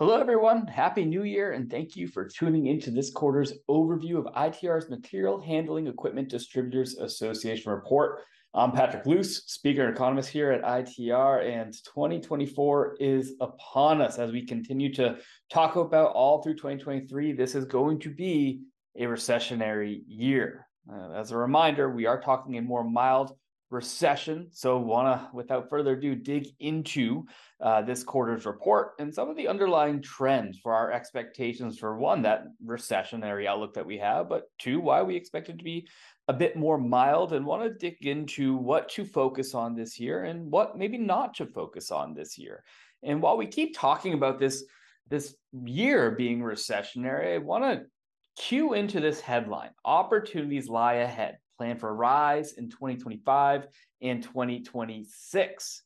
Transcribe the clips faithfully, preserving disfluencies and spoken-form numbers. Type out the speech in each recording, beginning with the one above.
Hello, everyone. Happy New Year, and thank you for tuning into this quarter's overview of I T R's Material Handling Equipment Distributors Association report. I'm Patrick Luce, speaker and economist here at I T R, and twenty twenty-four is upon us. As we continue to talk about all through twenty twenty-three, this is going to be a recessionary year. Uh, as a reminder, we are talking a more mild recession. So wanna, without further ado, dig into uh, this quarter's report and some of the underlying trends for our expectations for, one, that recessionary outlook that we have, but two, why we expect it to be a bit more mild, and wanna dig into what to focus on this year and what maybe not to focus on this year. And while we keep talking about this, this year being recessionary, I wanna cue into this headline: opportunities lie ahead. Plan for a rise in twenty twenty-five and twenty twenty-six.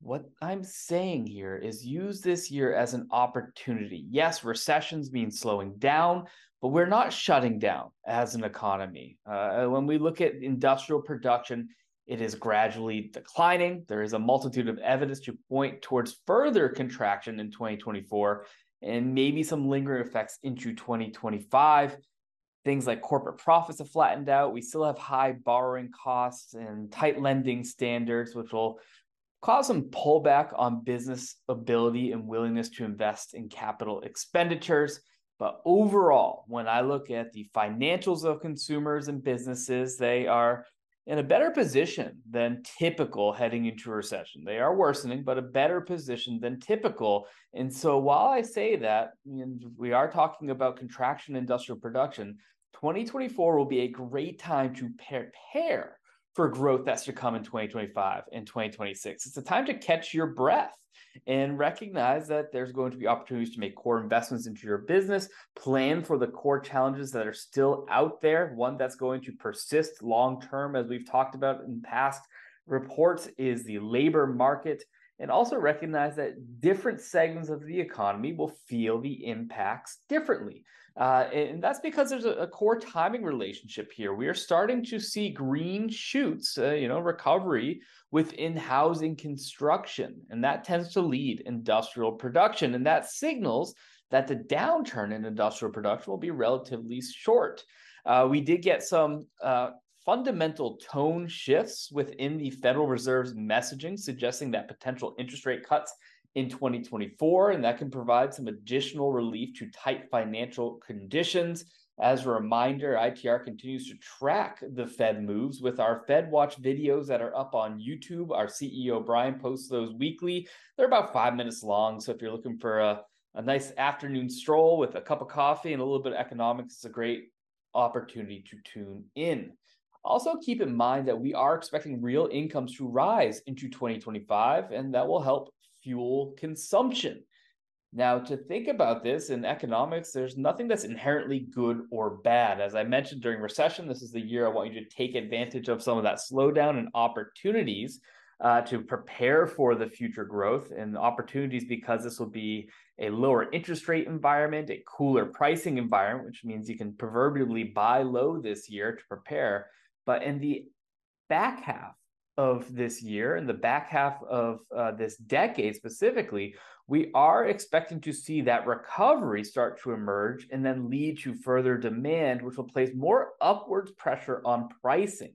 What I'm saying here is use this year as an opportunity. Yes, recessions mean slowing down, but we're not shutting down as an economy. Uh, when we look at industrial production, it is gradually declining. There is a multitude of evidence to point towards further contraction in twenty twenty-four and maybe some lingering effects into twenty twenty-five. Things like corporate profits have flattened out. We still have high borrowing costs and tight lending standards, which will cause some pullback on business ability and willingness to invest in capital expenditures. But overall, when I look at the financials of consumers and businesses, they are in a better position than typical heading into a recession. They are worsening, but a better position than typical. And so while I say that, and we are talking about contraction in industrial production, twenty twenty-four will be a great time to prepare for growth that's to come in twenty twenty-five and twenty twenty-six. It's a time to catch your breath and recognize that there's going to be opportunities to make core investments into your business, plan for the core challenges that are still out there. One that's going to persist long-term, as we've talked about in past reports, is the labor market. And also recognize that different segments of the economy will feel the impacts differently. Uh, and that's because there's a, a core timing relationship here. We are starting to see green shoots, uh, you know, recovery within housing construction, and that tends to lead industrial production. And that signals that the downturn in industrial production will be relatively short. Uh, we did get some uh, fundamental tone shifts within the Federal Reserve's messaging, suggesting that potential interest rate cuts in twenty twenty-four, and that can provide some additional relief to tight financial conditions. As a reminder, I T R continues to track the Fed moves with our FedWatch videos that are up on YouTube. Our C E O, Brian, posts those weekly. They're about five minutes long, so if you're looking for a, a nice afternoon stroll with a cup of coffee and a little bit of economics, it's a great opportunity to tune in. Also keep in mind that we are expecting real incomes to rise into twenty twenty-five, and that will help fuel consumption. Now, to think about this in economics, there's nothing that's inherently good or bad. As I mentioned during recession, this is the year I want you to take advantage of some of that slowdown and opportunities uh, to prepare for the future growth and opportunities, because this will be a lower interest rate environment, a cooler pricing environment, which means you can proverbially buy low this year to prepare. But in the back half of this year, in the back half of uh, this decade specifically, we are expecting to see that recovery start to emerge and then lead to further demand, which will place more upwards pressure on pricing.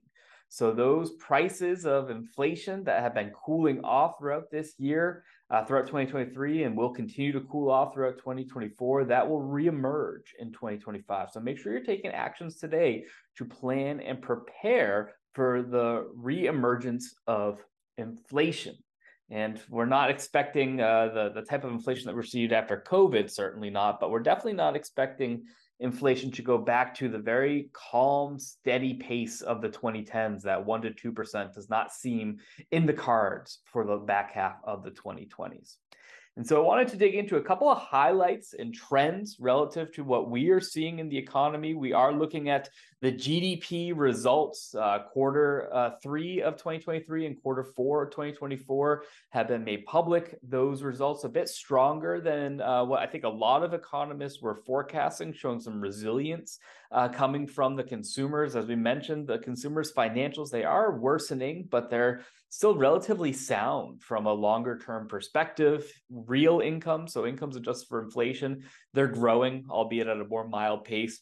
So those prices of inflation that have been cooling off throughout this year, uh, throughout twenty twenty-three, and will continue to cool off throughout twenty twenty-four, that will reemerge in twenty twenty-five. So make sure you're taking actions today to plan and prepare for the reemergence of inflation. And we're not expecting uh, the, the type of inflation that we received after COVID, certainly not, but we're definitely not expecting inflation to go back to the very calm, steady pace of the twenty tens. That one to two percent does not seem in the cards for the back half of the twenty twenties. And so I wanted to dig into a couple of highlights and trends relative to what we are seeing in the economy. We are looking at the G D P results. Uh, quarter uh, three of twenty twenty-three and quarter four of twenty twenty-four have been made public. Those results a bit stronger than uh, what I think a lot of economists were forecasting, showing some some resilience uh, coming from the consumers. As we mentioned, the consumers' financials, they are worsening, but they're still relatively sound from a longer term perspective. Real income, so incomes adjusted for inflation, they're growing, albeit at a more mild pace.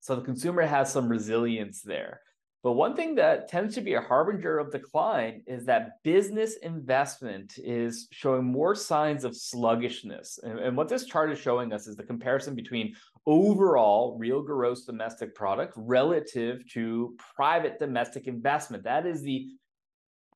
So the consumer has some resilience there. But one thing that tends to be a harbinger of decline is that business investment is showing more signs of sluggishness. And, and what this chart is showing us is the comparison between overall real gross domestic product relative to private domestic investment. That is the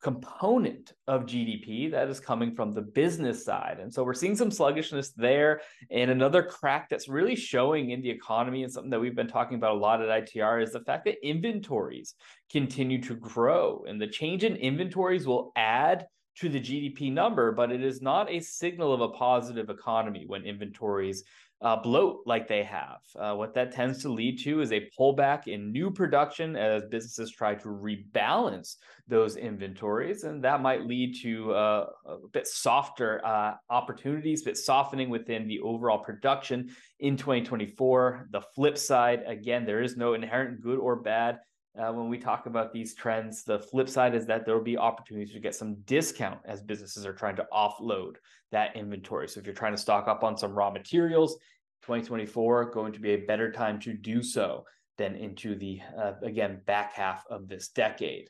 component of G D P that is coming from the business side. And so we're seeing some sluggishness there, and another crack that's really showing in the economy, and something that we've been talking about a lot at I T R, is the fact that inventories continue to grow, and the change in inventories will add to the G D P number, but it is not a signal of a positive economy when inventories uh, bloat like they have. Uh, what that tends to lead to is a pullback in new production as businesses try to rebalance those inventories, and that might lead to uh, a bit softer uh, opportunities, but softening within the overall production in twenty twenty-four. The flip side, again, there is no inherent good or bad. Uh, when we talk about these trends, the flip side is that there will be opportunities to get some discount as businesses are trying to offload that inventory. So if you're trying to stock up on some raw materials, twenty twenty-four going to be a better time to do so than into the, uh, again, back half of this decade.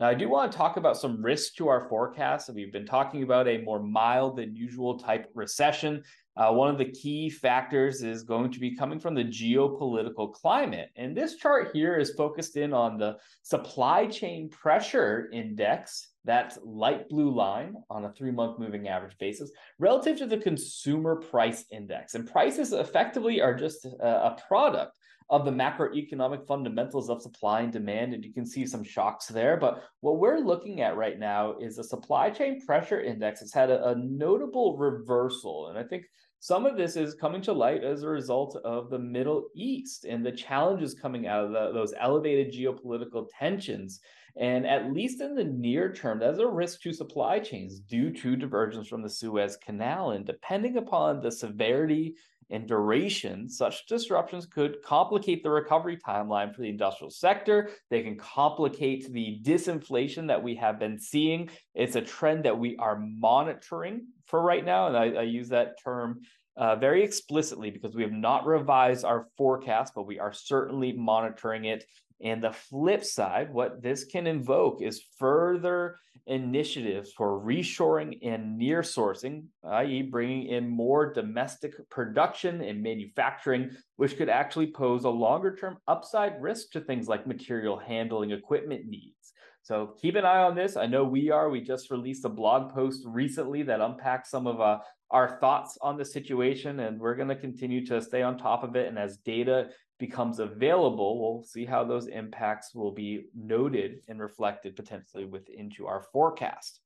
Now, I do want to talk about some risks to our forecast. We've been talking about a more mild than usual type recession. Uh, one of the key factors is going to be coming from the geopolitical climate. And this chart here is focused in on the supply chain pressure index, that light blue line on a three-month moving average basis, relative to the consumer price index. And prices effectively are just a, a product of the macroeconomic fundamentals of supply and demand, and you can see some shocks there. But what we're looking at right now is the supply chain pressure index. It's had a, a notable reversal, and I think some of this is coming to light as a result of the Middle East and the challenges coming out of the, those elevated geopolitical tensions. And at least in the near term, there's a risk to supply chains due to divergence from the Suez Canal. And depending upon the severity and duration, such disruptions could complicate the recovery timeline for the industrial sector. They can complicate the disinflation that we have been seeing. It's a trend that we are monitoring for right now, and I, I use that term uh, very explicitly because we have not revised our forecast, but we are certainly monitoring it. And the flip side, what this can invoke is further initiatives for reshoring and near sourcing, that is bringing in more domestic production and manufacturing, which could actually pose a longer-term upside risk to things like material handling equipment needs. So keep an eye on this. I know we are. We just released a blog post recently that unpacks some of uh, our thoughts on the situation, and we're going to continue to stay on top of it. And as data becomes available, we'll see how those impacts will be noted and reflected potentially within to our forecast.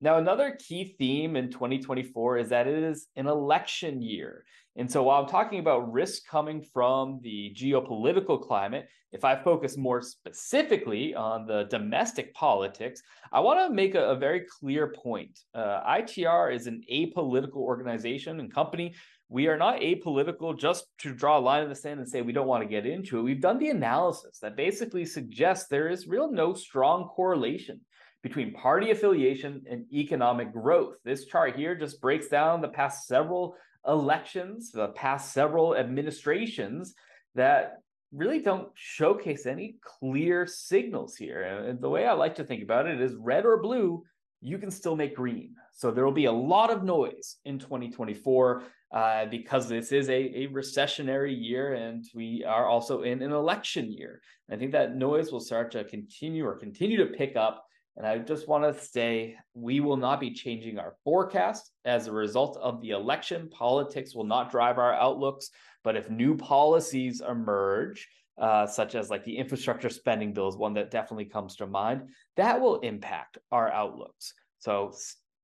Now, another key theme in twenty twenty-four is that it is an election year. And so while I'm talking about risk coming from the geopolitical climate, if I focus more specifically on the domestic politics, I want to make a, a very clear point. Uh, I T R is an apolitical organization and company. We are not apolitical just to draw a line in the sand and say we don't want to get into it. We've done the analysis that basically suggests there is real no strong correlation between party affiliation and economic growth. This chart here just breaks down the past several elections, the past several administrations that really don't showcase any clear signals here. And the way I like to think about it is red or blue, you can still make green. So there will be a lot of noise in twenty twenty-four uh, because this is a, a recessionary year, and we are also in an election year. And I think that noise will start to continue or continue to pick up. And I just want to say, we will not be changing our forecast as a result of the election. Politics will not drive our outlooks. But if new policies emerge, uh, such as like the infrastructure spending bill is one that definitely comes to mind, that will impact our outlooks. So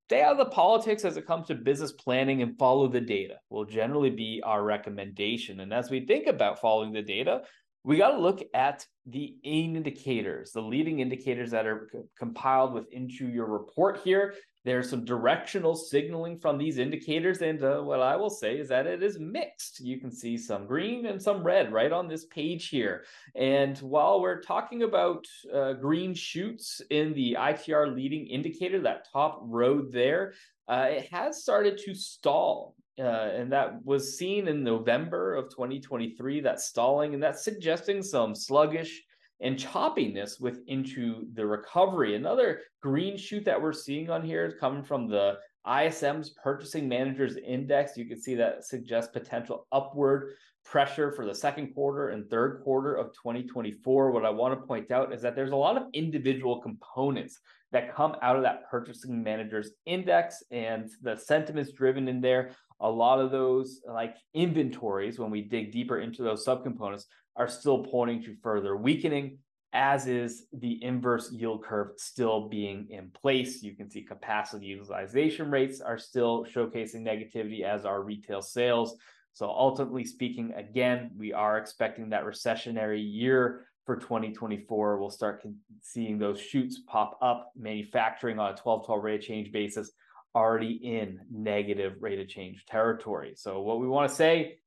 stay out of the politics as it comes to business planning, and follow the data will generally be our recommendation. And as we think about following the data, we got to look at the A I M indicators, the leading indicators that are compiled within your report here. There's some directional signaling from these indicators, and uh, what I will say is that it is mixed. You can see some green and some red right on this page here. And while we're talking about uh, green shoots in the I T R leading indicator, that top row there, uh, it has started to stall. Uh, and that was seen in November of twenty twenty-three, that stalling, and that's suggesting some sluggish and choppiness with into the recovery. Another green shoot that we're seeing on here is coming from the I S M's Purchasing Managers Index. You can see that suggests potential upward pressure for the second quarter and third quarter of twenty twenty-four. What I want to point out is that there's a lot of individual components that come out of that Purchasing Managers Index, and the sentiments driven in there. A lot of those, like inventories, when we dig deeper into those subcomponents, are still pointing to further weakening, as is the inverse yield curve still being in place. You can see capacity utilization rates are still showcasing negativity, as are retail sales. So ultimately speaking, again, we are expecting that recessionary year for twenty twenty-four. We'll start seeing those shoots pop up. Manufacturing on a twelve twelve rate of change basis already in negative rate of change territory. So what we want to say,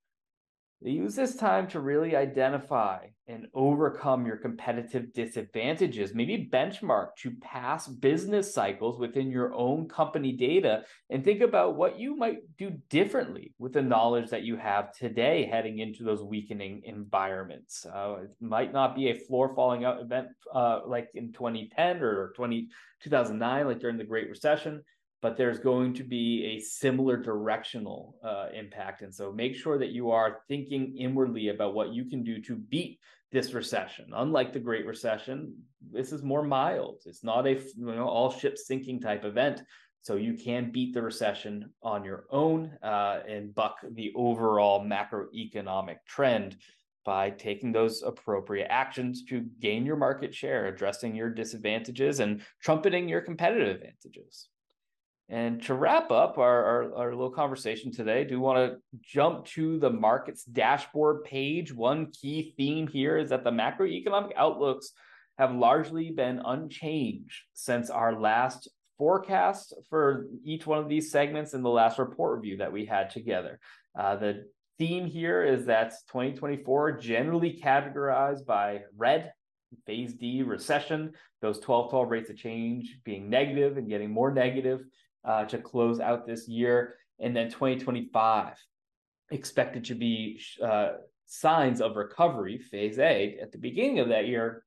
use this time to really identify and overcome your competitive disadvantages. Maybe benchmark to past business cycles within your own company data, and think about what you might do differently with the knowledge that you have today heading into those weakening environments. Uh, it might not be a floor falling out event uh, like in twenty ten or two thousand nine, like during the Great Recession, but there's going to be a similar directional uh, impact. And so make sure that you are thinking inwardly about what you can do to beat this recession. Unlike the Great Recession, this is more mild. It's not a you know, all ships sinking type event. So you can beat the recession on your own uh, and buck the overall macroeconomic trend by taking those appropriate actions to gain your market share, addressing your disadvantages, and trumpeting your competitive advantages. And to wrap up our, our, our little conversation today, I do want to jump to the markets dashboard page. One key theme here is that the macroeconomic outlooks have largely been unchanged since our last forecast for each one of these segments in the last report review that we had together. Uh, the theme here is that twenty twenty-four generally categorized by red, phase D recession, those twelve twelve rates of change being negative and getting more negative Uh, to close out this year. And then twenty twenty-five expected to be uh, signs of recovery, phase A, at the beginning of that year,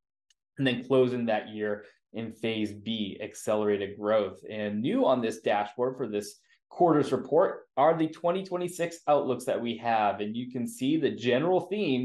and then closing that year in phase B, accelerated growth. And new on this dashboard for this quarter's report are the twenty twenty-six outlooks that we have. And you can see the general theme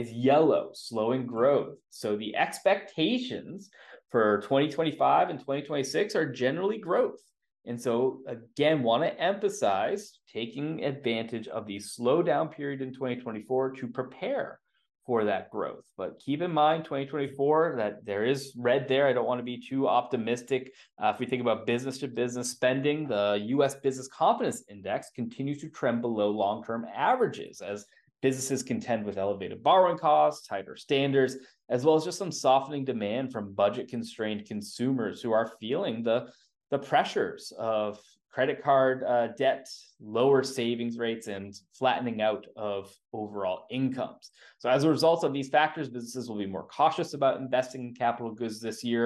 is yellow, slowing growth. So the expectations for twenty twenty-five and twenty twenty-six are generally growth. And so, again, want to emphasize taking advantage of the slowdown period in twenty twenty-four to prepare for that growth. But keep in mind, twenty twenty-four, that there is red there. I don't want to be too optimistic. Uh, if we think about business-to-business spending, the U S Business Confidence Index continues to trend below long-term averages as businesses contend with elevated borrowing costs, tighter standards, as well as just some softening demand from budget-constrained consumers who are feeling the The pressures of credit card uh, debt, lower savings rates, and flattening out of overall incomes. So as a result of these factors, businesses will be more cautious about investing in capital goods this year.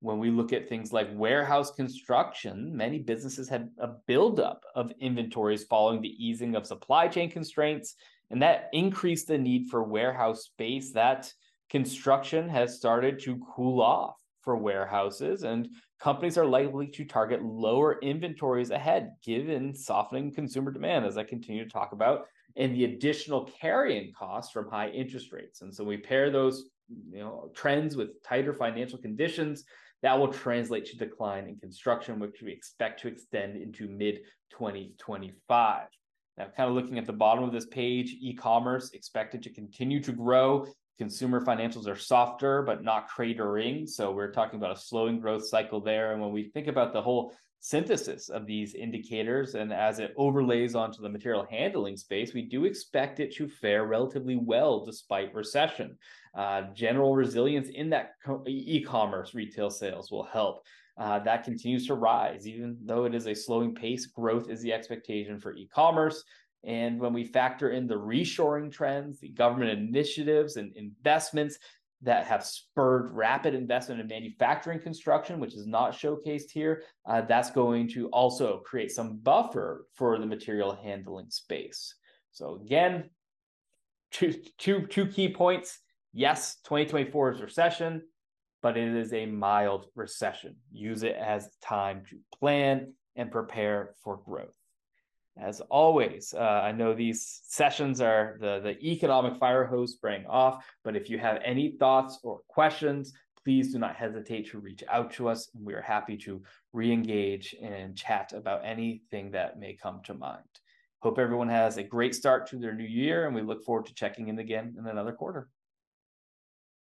When we look at things like warehouse construction, many businesses had a buildup of inventories following the easing of supply chain constraints, and that increased the need for warehouse space. That construction has started to cool off for warehouses, and companies are likely to target lower inventories ahead, given softening consumer demand, as I continue to talk about, and the additional carrying costs from high interest rates. And so we pair those you know, trends with tighter financial conditions that will translate to decline in construction, which we expect to extend into mid twenty twenty-five. Now, kind of looking at the bottom of this page, e-commerce expected to continue to grow. Consumer financials are softer, but not cratering. So we're talking about a slowing growth cycle there. And when we think about the whole synthesis of these indicators, and as it overlays onto the material handling space, we do expect it to fare relatively well despite recession. Uh, general resilience in that e-commerce retail sales will help. Uh, that continues to rise, even though it is a slowing pace. Growth is the expectation for e-commerce. And when we factor in the reshoring trends, the government initiatives and investments that have spurred rapid investment in manufacturing construction, which is not showcased here, uh, that's going to also create some buffer for the material handling space. So again, two, two, two key points. Yes, twenty twenty-four is recession, but it is a mild recession. Use it as time to plan and prepare for growth. As always, uh, I know these sessions are the, the economic fire hose spraying off, but if you have any thoughts or questions, please do not hesitate to reach out to us. And we are happy to re-engage and chat about anything that may come to mind. Hope everyone has a great start to their new year, and we look forward to checking in again in another quarter.